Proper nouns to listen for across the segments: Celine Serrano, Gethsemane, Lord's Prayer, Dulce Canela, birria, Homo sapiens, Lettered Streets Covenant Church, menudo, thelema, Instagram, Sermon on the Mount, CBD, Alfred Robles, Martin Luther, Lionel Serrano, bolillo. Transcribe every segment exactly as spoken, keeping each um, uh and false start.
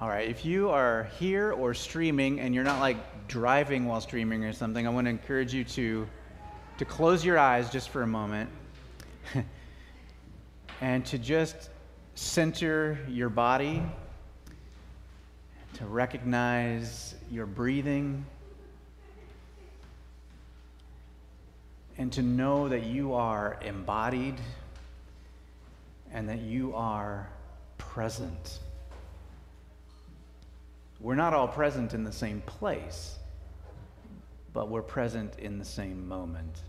All right, if you are here or streaming and you're not like driving while streaming or something, I want to encourage you to, to close your eyes just for a moment and to just center your body, to recognize your breathing, and to know that you are embodied and that you are present. We're not all present in the same place, but we're present in the same moment.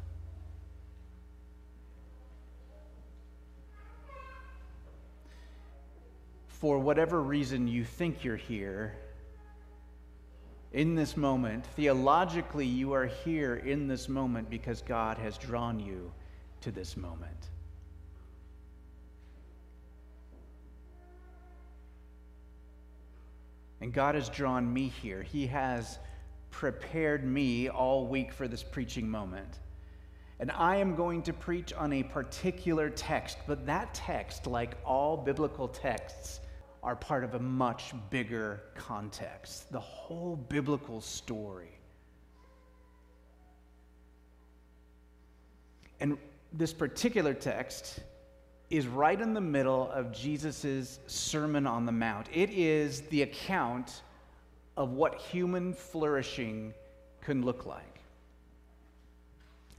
For whatever reason you think you're here, in this moment, theologically you are here in this moment because God has drawn you to this moment. And God has drawn me here. He has prepared me all week for this preaching moment. And I am going to preach on a particular text, but that text, like all biblical texts, are part of a much bigger context, the whole biblical story. And this particular text is right in the middle of Jesus' Sermon on the Mount. It is the account of what human flourishing can look like.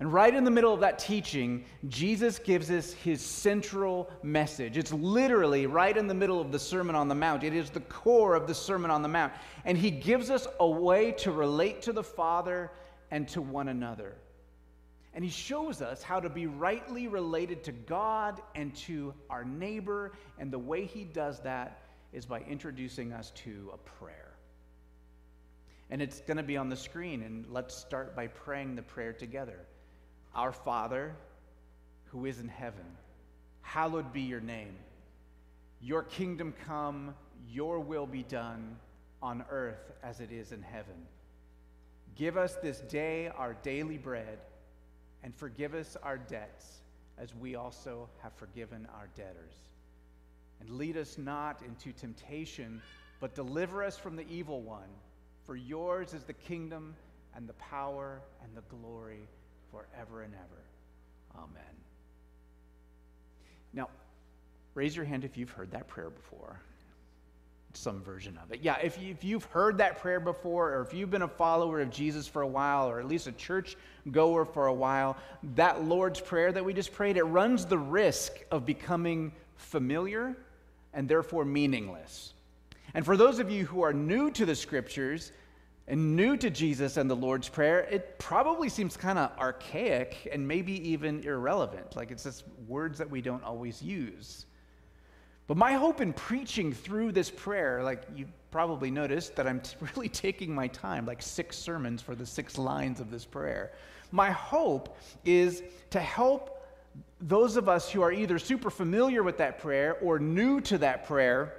And right in the middle of that teaching, Jesus gives us his central message. It's literally right in the middle of the Sermon on the Mount. It is the core of the Sermon on the Mount. And he gives us a way to relate to the Father and to one another. And he shows us how to be rightly related to God and to our neighbor. And the way he does that is by introducing us to a prayer. And it's going to be on the screen. And let's start by praying the prayer together. Our Father, who is in heaven, hallowed be your name. Your kingdom come, your will be done on earth as it is in heaven. Give us this day our daily bread. And forgive us our debts, as we also have forgiven our debtors. And lead us not into temptation, but deliver us from the evil one. For yours is the kingdom, and the power, and the glory, forever and ever. Amen. Now, raise your hand if you've heard that prayer before. Some version of it. Yeah, if, you, if you've heard that prayer before, or if you've been a follower of Jesus for a while, or at least a church goer for a while, that Lord's Prayer that we just prayed, it runs the risk of becoming familiar and therefore meaningless. And for those of you who are new to the Scriptures and new to Jesus and the Lord's Prayer, it probably seems kind of archaic and maybe even irrelevant. Like it's just words that we don't always use. But my hope in preaching through this prayer, like you probably noticed that I'm t- really taking my time, like six sermons for the six lines of this prayer. My hope is to help those of us who are either super familiar with that prayer or new to that prayer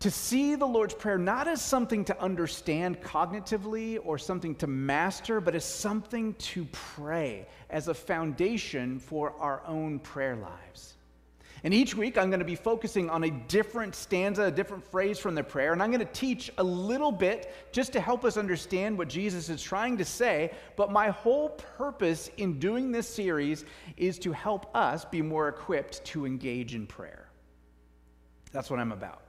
to see the Lord's Prayer not as something to understand cognitively or something to master, but as something to pray, as a foundation for our own prayer lives. And each week, I'm going to be focusing on a different stanza, a different phrase from the prayer, and I'm going to teach a little bit just to help us understand what Jesus is trying to say, but my whole purpose in doing this series is to help us be more equipped to engage in prayer. That's what I'm about.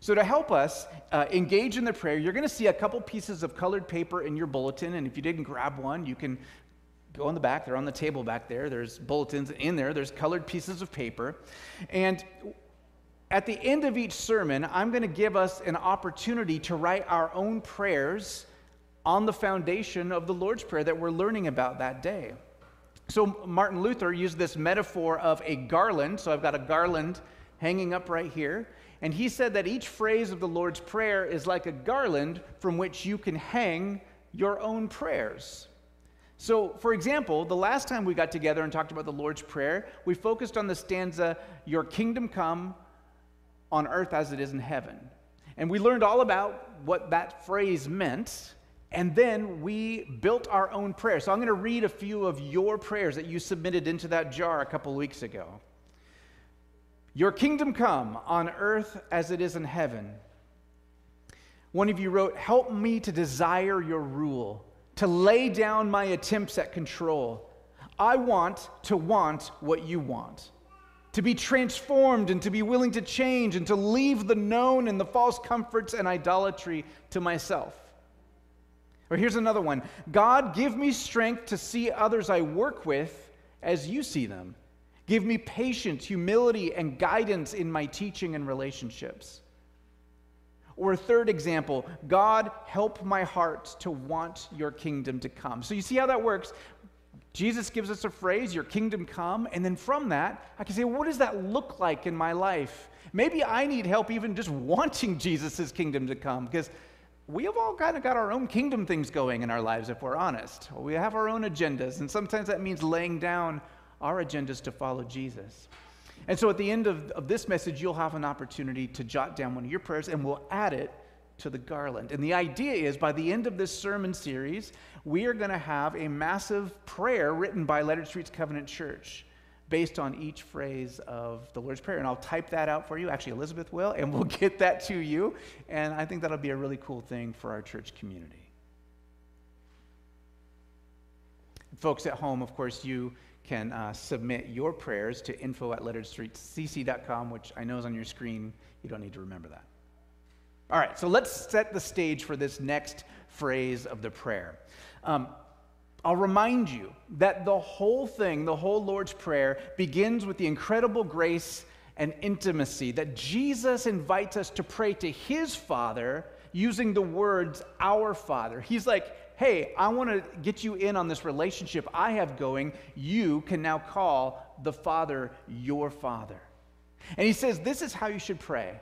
So to help us uh, engage in the prayer, you're going to see a couple pieces of colored paper in your bulletin, and if you didn't grab one, you can go in the back. They're on the table back there. There's bulletins in there. There's colored pieces of paper. And at the end of each sermon, I'm going to give us an opportunity to write our own prayers on the foundation of the Lord's Prayer that we're learning about that day. So Martin Luther used this metaphor of a garland. So I've got a garland hanging up right here. And he said that each phrase of the Lord's Prayer is like a garland from which you can hang your own prayers. So, for example, the last time we got together and talked about the Lord's Prayer, we focused on the stanza, Your kingdom come on earth as it is in heaven. And we learned all about what that phrase meant, and then we built our own prayer. So I'm going to read a few of your prayers that you submitted into that jar a couple weeks ago. Your kingdom come on earth as it is in heaven. One of you wrote, help me to desire your rule, to lay down my attempts at control. I want to want what you want, to be transformed and to be willing to change and to leave the known and the false comforts and idolatry to myself. Or here's another one. God, give me strength to see others I work with as you see them. Give me patience, humility, and guidance in my teaching and relationships. Or a third example, God, help my heart to want your kingdom to come. So you see how that works? Jesus gives us a phrase, your kingdom come, and then from that, I can say, what does that look like in my life? Maybe I need help even just wanting Jesus' kingdom to come, because we have all kind of got our own kingdom things going in our lives, if we're honest. We have our own agendas, and sometimes that means laying down our agendas to follow Jesus. And so at the end of, of this message, you'll have an opportunity to jot down one of your prayers, and we'll add it to the garland. And the idea is, by the end of this sermon series, we are going to have a massive prayer written by Lettered Streets Covenant Church based on each phrase of the Lord's Prayer. And I'll type that out for you. Actually, Elizabeth will, and we'll get that to you. And I think that'll be a really cool thing for our church community. Folks at home, of course, you can uh, submit your prayers to info at lettered streets c c dot com, which I know is on your screen. You don't need to remember that. All right, so let's set the stage for this next phrase of the prayer. Um, I'll remind you that the whole thing, the whole Lord's Prayer, begins with the incredible grace and intimacy that Jesus invites us to pray to his Father using the words, our Father. He's like, hey, I want to get you in on this relationship I have going. You can now call the Father your Father. And he says, this is how you should pray.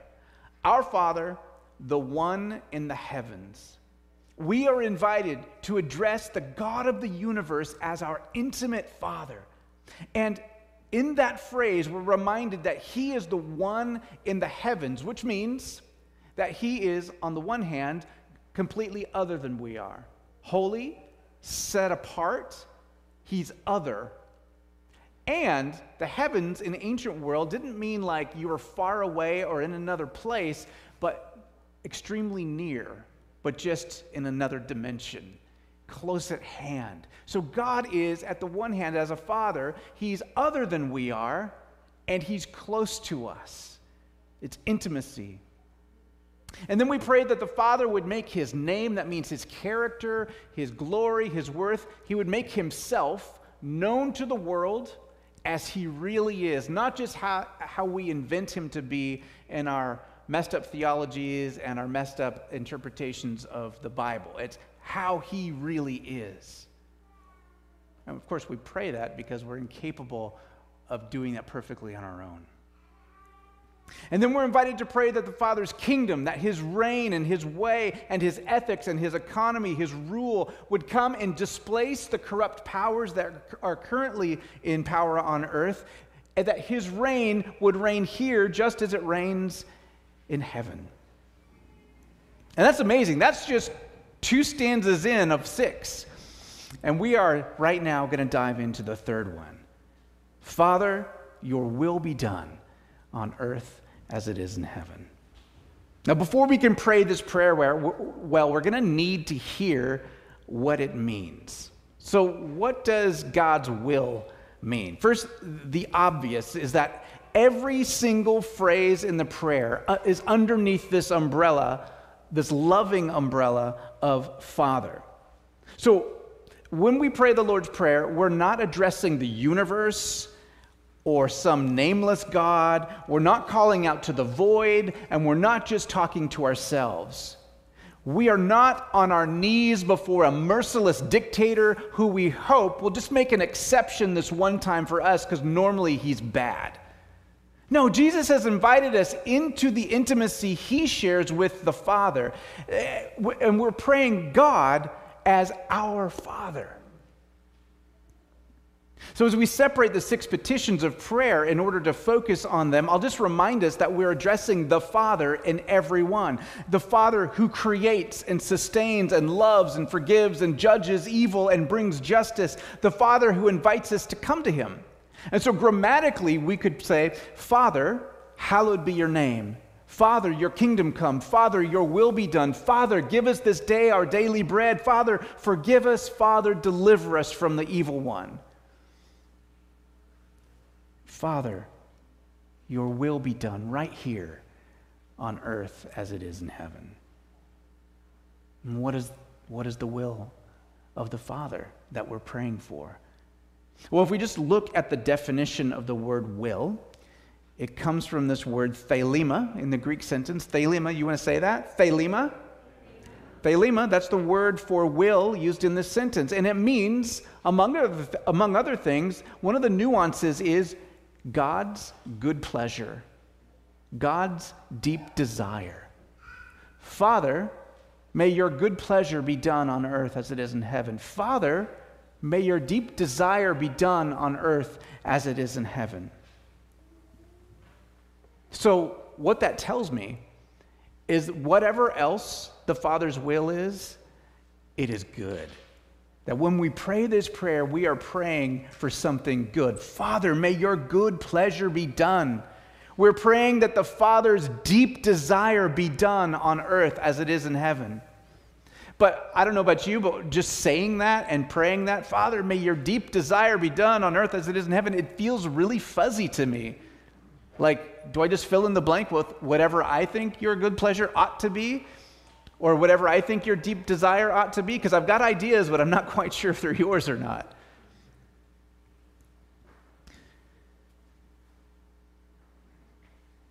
Our Father, the one in the heavens. We are invited to address the God of the universe as our intimate Father. And in that phrase, we're reminded that he is the one in the heavens, which means that he is, on the one hand, completely other than we are. Holy, set apart, he's other. And the heavens in the ancient world didn't mean like you were far away or in another place, but extremely near, but just in another dimension, close at hand. So God is, at the one hand, as a Father, he's other than we are, and he's close to us. It's intimacy. And then we prayed that the Father would make his name, that means his character, his glory, his worth, he would make himself known to the world as he really is, not just how, how we invent him to be in our messed up theologies and our messed up interpretations of the Bible. It's how he really is. And of course, we pray that because we're incapable of doing that perfectly on our own. And then we're invited to pray that the Father's kingdom, that his reign and his way and his ethics and his economy, his rule, would come and displace the corrupt powers that are currently in power on earth, and that his reign would reign here just as it reigns in heaven. And that's amazing. That's just two stanzas in of six. And we are right now going to dive into the third one. Father, your will be done on earth as it is in heaven. Now, before we can pray this prayer well, we're going to need to hear what it means. So what does God's will mean? First, the obvious is that every single phrase in the prayer is underneath this umbrella, this loving umbrella of Father. So when we pray the Lord's Prayer, we're not addressing the universe or some nameless God. We're not calling out to the void, and we're not just talking to ourselves. We are not on our knees before a merciless dictator who we hope will just make an exception this one time for us because normally he's bad. No, Jesus has invited us into the intimacy he shares with the Father, and we're praying God as our Father. So as we separate the six petitions of prayer in order to focus on them, I'll just remind us that we're addressing the Father in every one. The Father who creates and sustains and loves and forgives and judges evil and brings justice. The Father who invites us to come to him. And so grammatically, we could say, Father, hallowed be your name. Father, your kingdom come. Father, your will be done. Father, give us this day our daily bread. Father, forgive us. Father, deliver us from the evil one. Father, your will be done right here on earth as it is in heaven. And what is, what is the will of the Father that we're praying for? Well, if we just look at the definition of the word will, it comes from this word thelema in the Greek sentence. Thelema, you want to say that? Thelema? Thelema, that's the word for will used in this sentence. And it means, among other, among other things, one of the nuances is God's good pleasure, God's deep desire. Father, may your good pleasure be done on earth as it is in heaven. Father, may your deep desire be done on earth as it is in heaven. So what that tells me is whatever else the Father's will is, it is good. That when we pray this prayer, we are praying for something good. Father, may your good pleasure be done. We're praying that the Father's deep desire be done on earth as it is in heaven. But I don't know about you, but just saying that and praying that, Father, may your deep desire be done on earth as it is in heaven, it feels really fuzzy to me. Like, do I just fill in the blank with whatever I think your good pleasure ought to be? Or whatever I think your deep desire ought to be? Because I've got ideas, but I'm not quite sure if they're yours or not.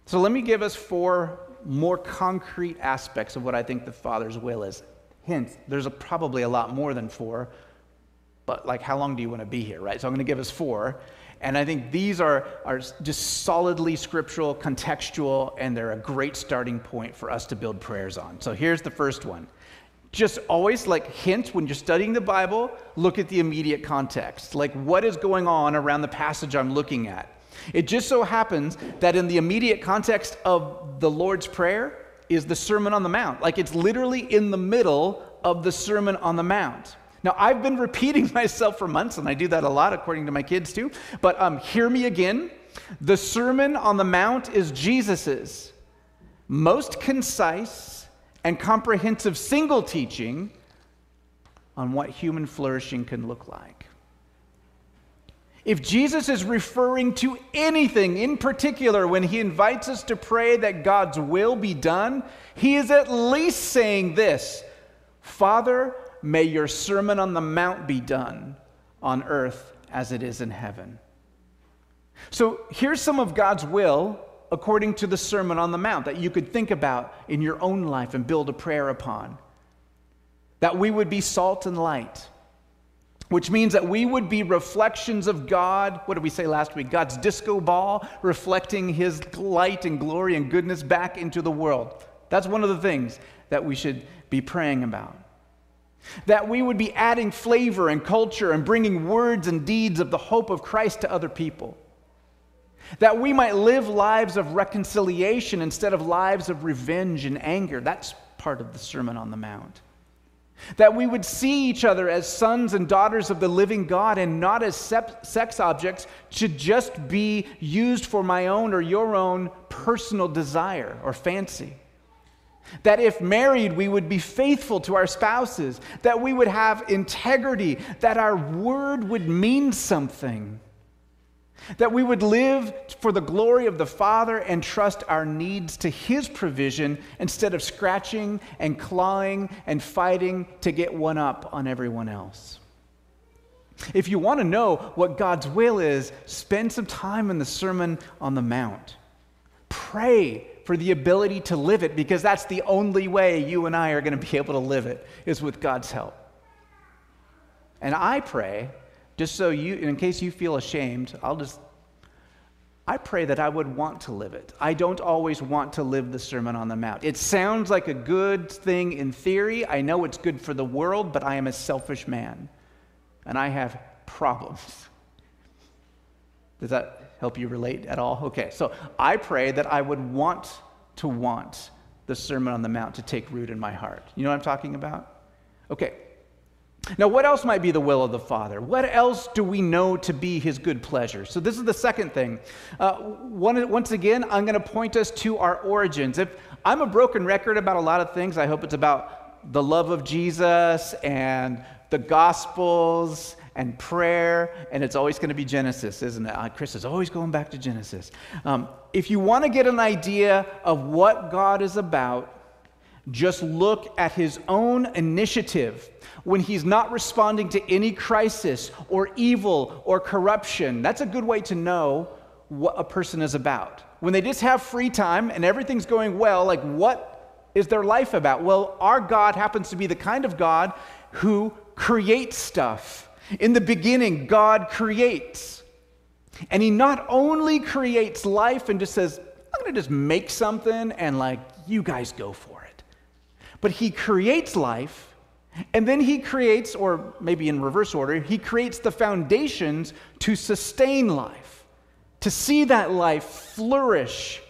So let me give us four more concrete aspects of what I think the Father's will is. Hint, there's a, probably a lot more than four, but like how long do you want to be here, right? So I'm going to give us four. And I think these are, are just solidly scriptural, contextual, and they're a great starting point for us to build prayers on. So here's the first one. Just always, like, hint, when you're studying the Bible, look at the immediate context. Like, what is going on around the passage I'm looking at? It just so happens that in the immediate context of the Lord's Prayer is the Sermon on the Mount. Like, it's literally in the middle of the Sermon on the Mount. Now, I've been repeating myself for months, and I do that a lot, according to my kids, too. But um, hear me again. The Sermon on the Mount is Jesus's most concise and comprehensive single teaching on what human flourishing can look like. If Jesus is referring to anything in particular when he invites us to pray that God's will be done, he is at least saying this: Father, may your Sermon on the Mount be done on earth as it is in heaven. So here's some of God's will according to the Sermon on the Mount that you could think about in your own life and build a prayer upon. That we would be salt and light, which means that we would be reflections of God. What did we say last week? God's disco ball reflecting his light and glory and goodness back into the world. That's one of the things that we should be praying about. That we would be adding flavor and culture and bringing words and deeds of the hope of Christ to other people. That we might live lives of reconciliation instead of lives of revenge and anger. That's part of the Sermon on the Mount. That we would see each other as sons and daughters of the living God and not as sex objects to just be used for my own or your own personal desire or fancy. That if married, we would be faithful to our spouses, that we would have integrity, that our word would mean something, that we would live for the glory of the Father and trust our needs to his provision instead of scratching and clawing and fighting to get one up on everyone else. If you want to know what God's will is, spend some time in the Sermon on the Mount. Pray for the ability to live it, because that's the only way you and I are going to be able to live it, is with God's help. And I pray, just so you, in case you feel ashamed, I'll just, I pray that I would want to live it. I don't always want to live the Sermon on the Mount. It sounds like a good thing in theory. I know it's good for the world, but I am a selfish man, and I have problems. Does that help you relate at all? Okay, so I pray that I would want to want the Sermon on the Mount to take root in my heart. You know what I'm talking about? Okay, Now, what else might be the will of the Father? What else do we know to be his good pleasure? So this is the second thing. Uh, one, once again, I'm going to point us to our origins. If I'm a broken record about a lot of things, I hope it's about the love of Jesus and the Gospels and prayer, and it's always going to be Genesis, isn't it? Chris is always going back to Genesis. Um, if you want to get an idea of what God is about, just look at his own initiative when he's not responding to any crisis or evil or corruption. That's a good way to know what a person is about. When they just have free time and everything's going well, like, what is their life about? Well, our God happens to be the kind of God who creates stuff. In the beginning, God creates. And he not only creates life and just says, I'm going to just make something and, like, you guys go for it. But he creates life, and then he creates, or maybe in reverse order, he creates the foundations to sustain life, to see that life flourish.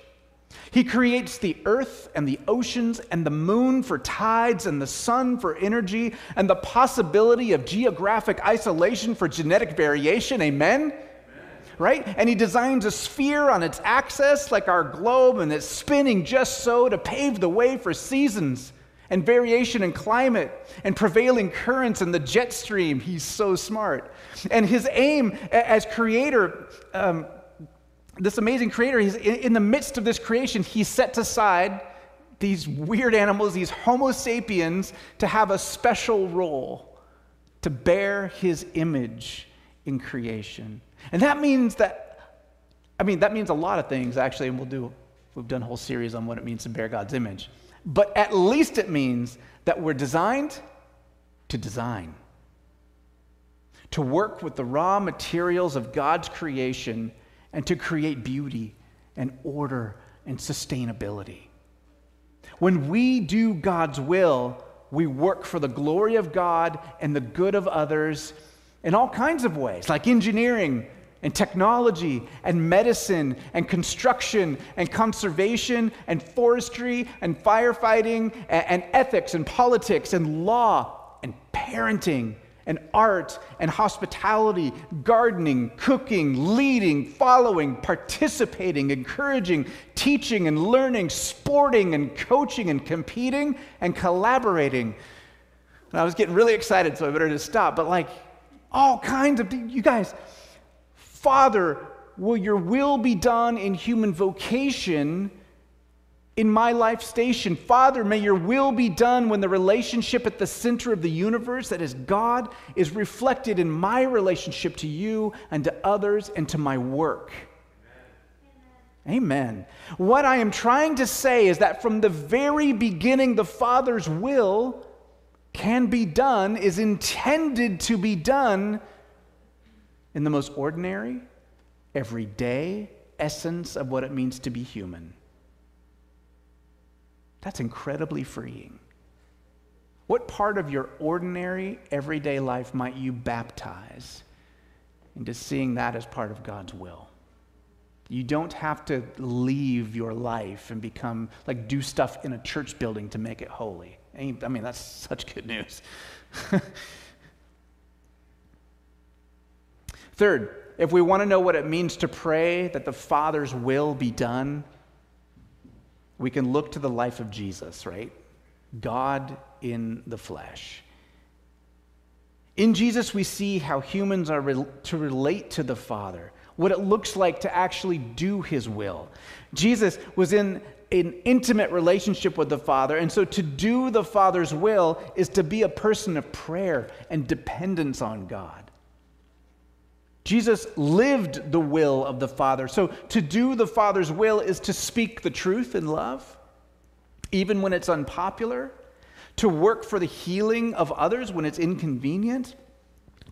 He creates the earth and the oceans and the moon for tides and the sun for energy and the possibility of geographic isolation for genetic variation. Amen? Right? And he designs a sphere on its axis like our globe, and it's spinning just so to pave the way for seasons and variation in climate and prevailing currents in the jet stream. He's so smart. And his aim as creator, um, this amazing creator, he's in the midst of this creation, he sets aside these weird animals, these Homo sapiens, to have a special role, to bear his image in creation. And that means that, I mean, that means a lot of things, actually, and we'll do, we've done a whole series on what it means to bear God's image. But at least it means that we're designed to design, to work with the raw materials of God's creation and to create beauty and order and sustainability. When we do God's will, we work for the glory of God and the good of others in all kinds of ways, like engineering and technology and medicine and construction and conservation and forestry and firefighting and, and ethics and politics and law and parenting and art and hospitality, gardening, cooking, leading, following, participating, encouraging, teaching and learning, sporting and coaching and competing and collaborating. And I was getting really excited, so I better just stop, but like, all kinds of, you guys, Father, will your will be done in human vocation in my life station? Father, may your will be done when the relationship at the center of the universe, that is God, is reflected in my relationship to you and to others and to my work. Amen. What I am trying to say is that from the very beginning, the Father's will can be done, is intended to be done in the most ordinary, everyday essence of what it means to be human. That's incredibly freeing. What part of your ordinary, everyday life might you baptize into seeing that as part of God's will? You don't have to leave your life and become, like, do stuff in a church building to make it holy. I mean, that's such good news. Third, if we want to know what it means to pray that the Father's will be done, we can look to the life of Jesus, right? God in the flesh. In Jesus, we see how humans are re- to relate to the Father, what it looks like to actually do his will. Jesus was in an intimate relationship with the Father, and so to do the Father's will is to be a person of prayer and dependence on God. Jesus lived the will of the Father, so to do the Father's will is to speak the truth in love, even when it's unpopular, to work for the healing of others when it's inconvenient,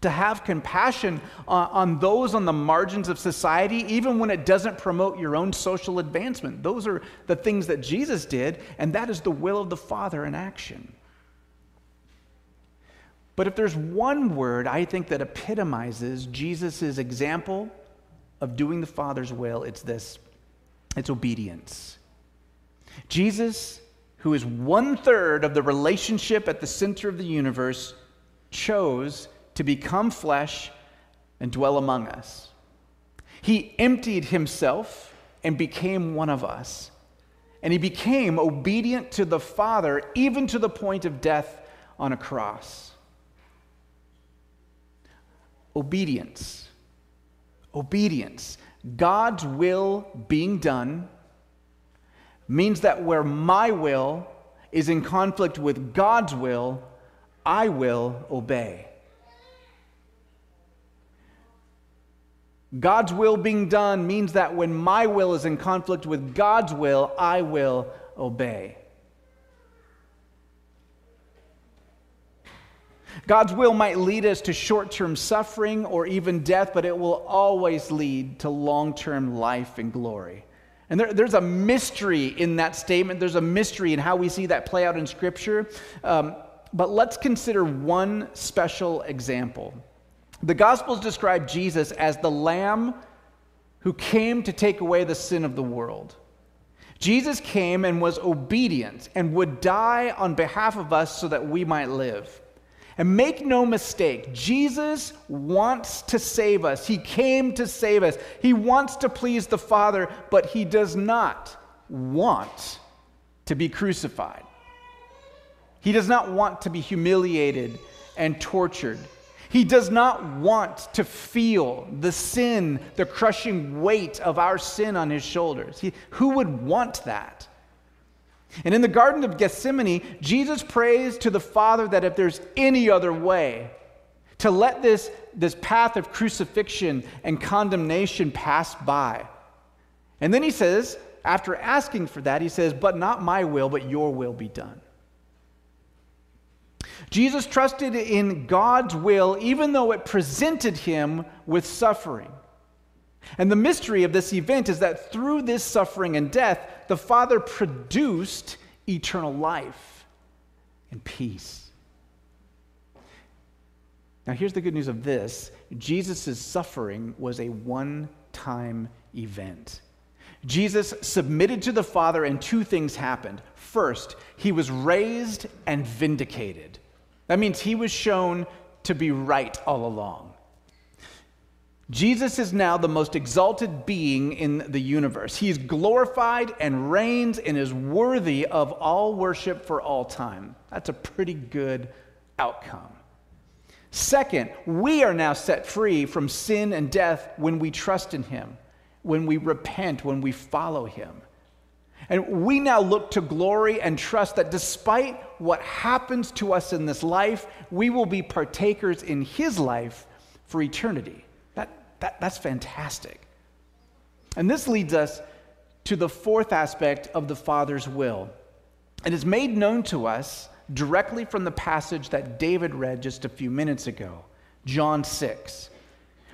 to have compassion on those on the margins of society, even when it doesn't promote your own social advancement. Those are the things that Jesus did, and that is the will of the Father in action. But if there's one word I think that epitomizes Jesus' example of doing the Father's will, it's this: it's obedience. Jesus, who is one third of the relationship at the center of the universe, chose to become flesh and dwell among us. He emptied himself and became one of us. And he became obedient to the Father, even to the point of death on a cross. Obedience. Obedience. God's will being done means that where my will is in conflict with God's will, I will obey. God's will being done means that when my will is in conflict with God's will, I will obey. God's will might lead us to short-term suffering or even death, but it will always lead to long-term life and glory. And there, there's a mystery in that statement. There's a mystery in how we see that play out in Scripture. Um, but let's consider one special example. The Gospels describe Jesus as the Lamb who came to take away the sin of the world. Jesus came and was obedient and would die on behalf of us so that we might live. And make no mistake, Jesus wants to save us. He came to save us. He wants to please the Father, but he does not want to be crucified. He does not want to be humiliated and tortured. He does not want to feel the sin, the crushing weight of our sin on his shoulders. He, who would want that? And in the Garden of Gethsemane, Jesus prays to the Father that if there's any other way, to let this, this path of crucifixion and condemnation pass by. And then he says, after asking for that, he says, "But not my will, but your will be done." Jesus trusted in God's will, even though it presented him with suffering. And the mystery of this event is that through this suffering and death, the Father produced eternal life and peace. Now, here's the good news of this. Jesus' suffering was a one-time event. Jesus submitted to the Father, and two things happened. First, he was raised and vindicated. That means he was shown to be right all along. Jesus is now the most exalted being in the universe. He is glorified and reigns and is worthy of all worship for all time. That's a pretty good outcome. Second, we are now set free from sin and death when we trust in him, when we repent, when we follow him. And we now look to glory and trust that despite what happens to us in this life, we will be partakers in his life for eternity. That, that's fantastic. And this leads us to the fourth aspect of the Father's will. It is made known to us directly from the passage that David read just a few minutes ago, John six.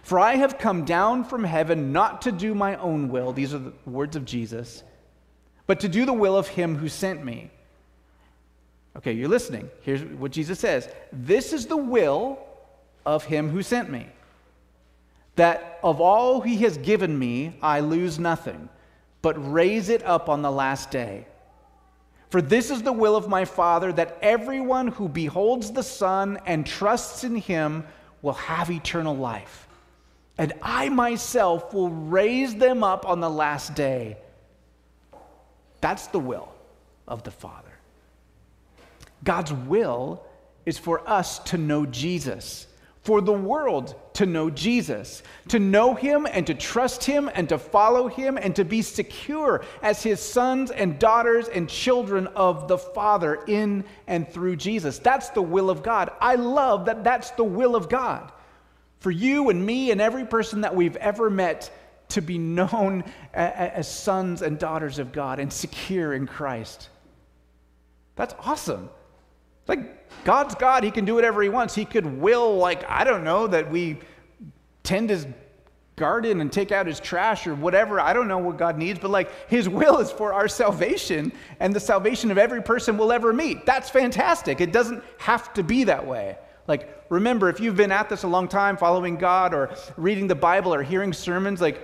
"For I have come down from heaven not to do my own will," these are the words of Jesus, "but to do the will of him who sent me." Okay, you're listening. Here's what Jesus says. "This is the will of him who sent me, that of all he has given me, I lose nothing, but raise it up on the last day. For this is the will of my Father, that everyone who beholds the Son and trusts in him will have eternal life, and I myself will raise them up on the last day." That's the will of the Father. God's will is for us to know Jesus, for the world to know Jesus, to know him and to trust him and to follow him and to be secure as his sons and daughters and children of the Father in and through Jesus. That's the will of God. I love that that's the will of God for you and me and every person that we've ever met, to be known as sons and daughters of God and secure in Christ. That's awesome. Like, God's God. He can do whatever he wants. He could will, like, I don't know, that we tend his garden and take out his trash or whatever. I don't know what God needs, but, like, his will is for our salvation and the salvation of every person we'll ever meet. That's fantastic. It doesn't have to be that way. Like, remember, if you've been at this a long time following God or reading the Bible or hearing sermons, like,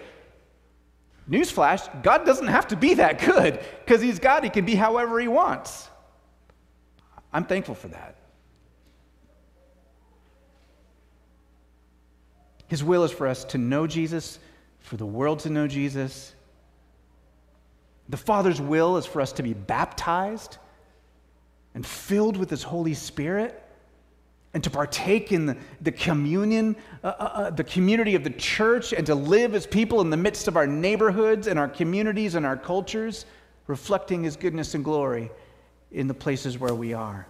newsflash, God doesn't have to be that good, because he's God. He can be however he wants. I'm thankful for that. His will is for us to know Jesus, for the world to know Jesus. The Father's will is for us to be baptized and filled with His Holy Spirit and to partake in the, the communion, uh, uh, the community of the church, and to live as people in the midst of our neighborhoods and our communities and our cultures, reflecting His goodness and glory in the places where we are.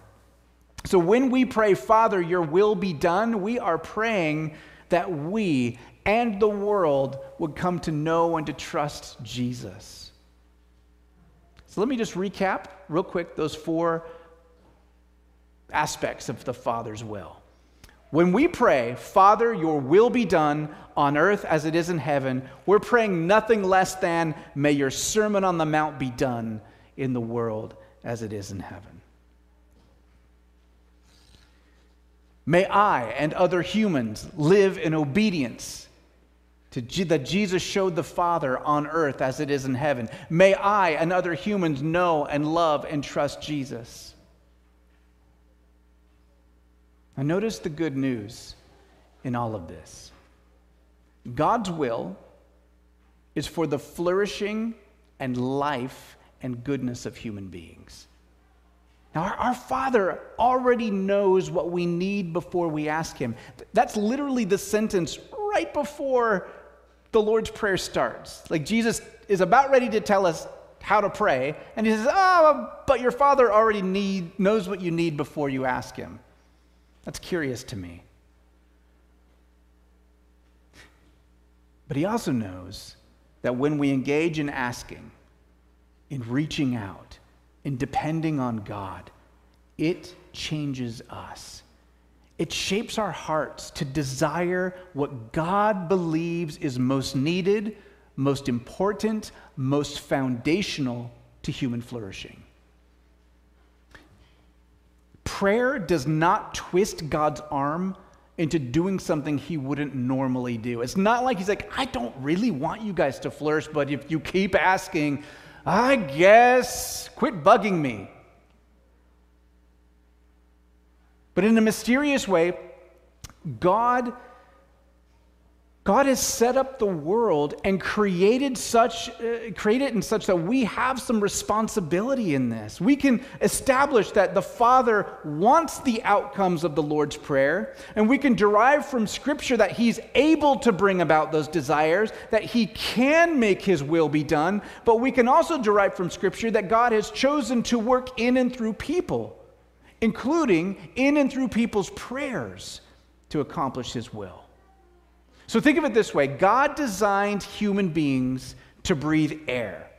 So when we pray, Father, your will be done, we are praying that we and the world would come to know and to trust Jesus. So let me just recap real quick those four aspects of the Father's will. When we pray, Father, your will be done on earth as it is in heaven, we're praying nothing less than, may your Sermon on the Mount be done in the world as it is in heaven. May I and other humans live in obedience to G- that Jesus showed the Father on earth as it is in heaven. May I and other humans know and love and trust Jesus. Now notice the good news in all of this. God's will is for the flourishing and life and goodness of human beings. Now, our, our Father already knows what we need before we ask Him. That's literally the sentence right before the Lord's Prayer starts. Like, Jesus is about ready to tell us how to pray, and He says, oh, but your Father already need, knows what you need before you ask Him. That's curious to me. But He also knows that when we engage in asking, in reaching out, in depending on God, it changes us. It shapes our hearts to desire what God believes is most needed, most important, most foundational to human flourishing. Prayer does not twist God's arm into doing something He wouldn't normally do. It's not like He's like, I don't really want you guys to flourish, but if you keep asking, I guess, quit bugging me. But in a mysterious way, God, God has set up the world and created such, uh, created it in such that we have some responsibility in this. We can establish that the Father wants the outcomes of the Lord's Prayer, and we can derive from Scripture that He's able to bring about those desires, that He can make His will be done, but we can also derive from Scripture that God has chosen to work in and through people, including in and through people's prayers, to accomplish His will. So think of it this way. God designed human beings to breathe air.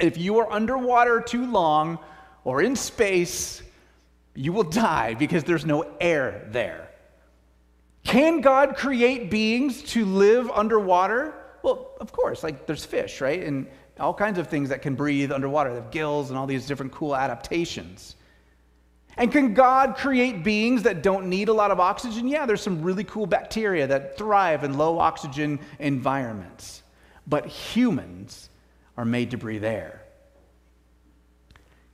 If you are underwater too long or in space, you will die because there's no air there. Can God create beings to live underwater? Well, of course, like there's fish, right? And all kinds of things that can breathe underwater. They have gills and all these different cool adaptations. And can God create beings that don't need a lot of oxygen? Yeah, there's some really cool bacteria that thrive in low oxygen environments. But humans are made to breathe air.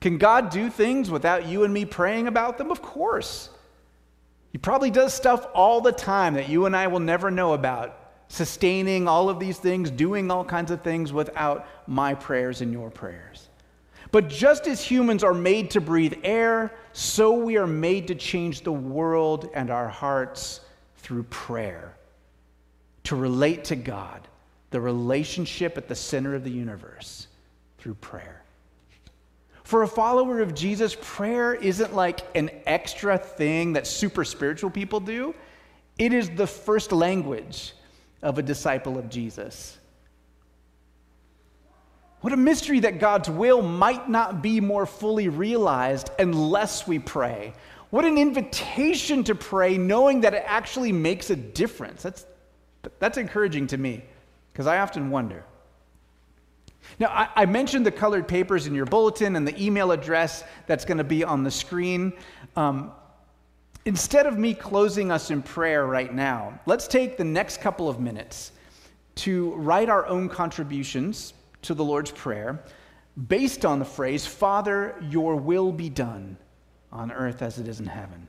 Can God do things without you and me praying about them? Of course. He probably does stuff all the time that you and I will never know about, sustaining all of these things, doing all kinds of things without my prayers and your prayers. But just as humans are made to breathe air, so we are made to change the world and our hearts through prayer, to relate to God, the relationship at the center of the universe, through prayer. For a follower of Jesus, prayer isn't like an extra thing that super spiritual people do. It is the first language of a disciple of Jesus. What a mystery that God's will might not be more fully realized unless we pray. What an invitation to pray, knowing that it actually makes a difference. That's, that's encouraging to me, because I often wonder. Now, I, I mentioned the colored papers in your bulletin and the email address that's going to be on the screen. Um, instead of me closing us in prayer right now, let's take the next couple of minutes to write our own contributions to the Lord's Prayer based on the phrase, Father, your will be done on earth as it is in heaven.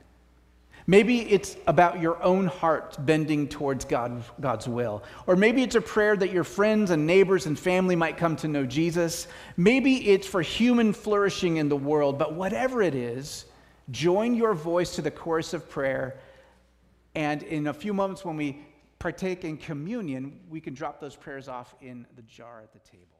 Maybe it's about your own heart bending towards God, God's will. Or maybe it's a prayer that your friends and neighbors and family might come to know Jesus. Maybe it's for human flourishing in the world. But whatever it is, join your voice to the chorus of prayer. And in a few moments when we partake in communion, we can drop those prayers off in the jar at the table.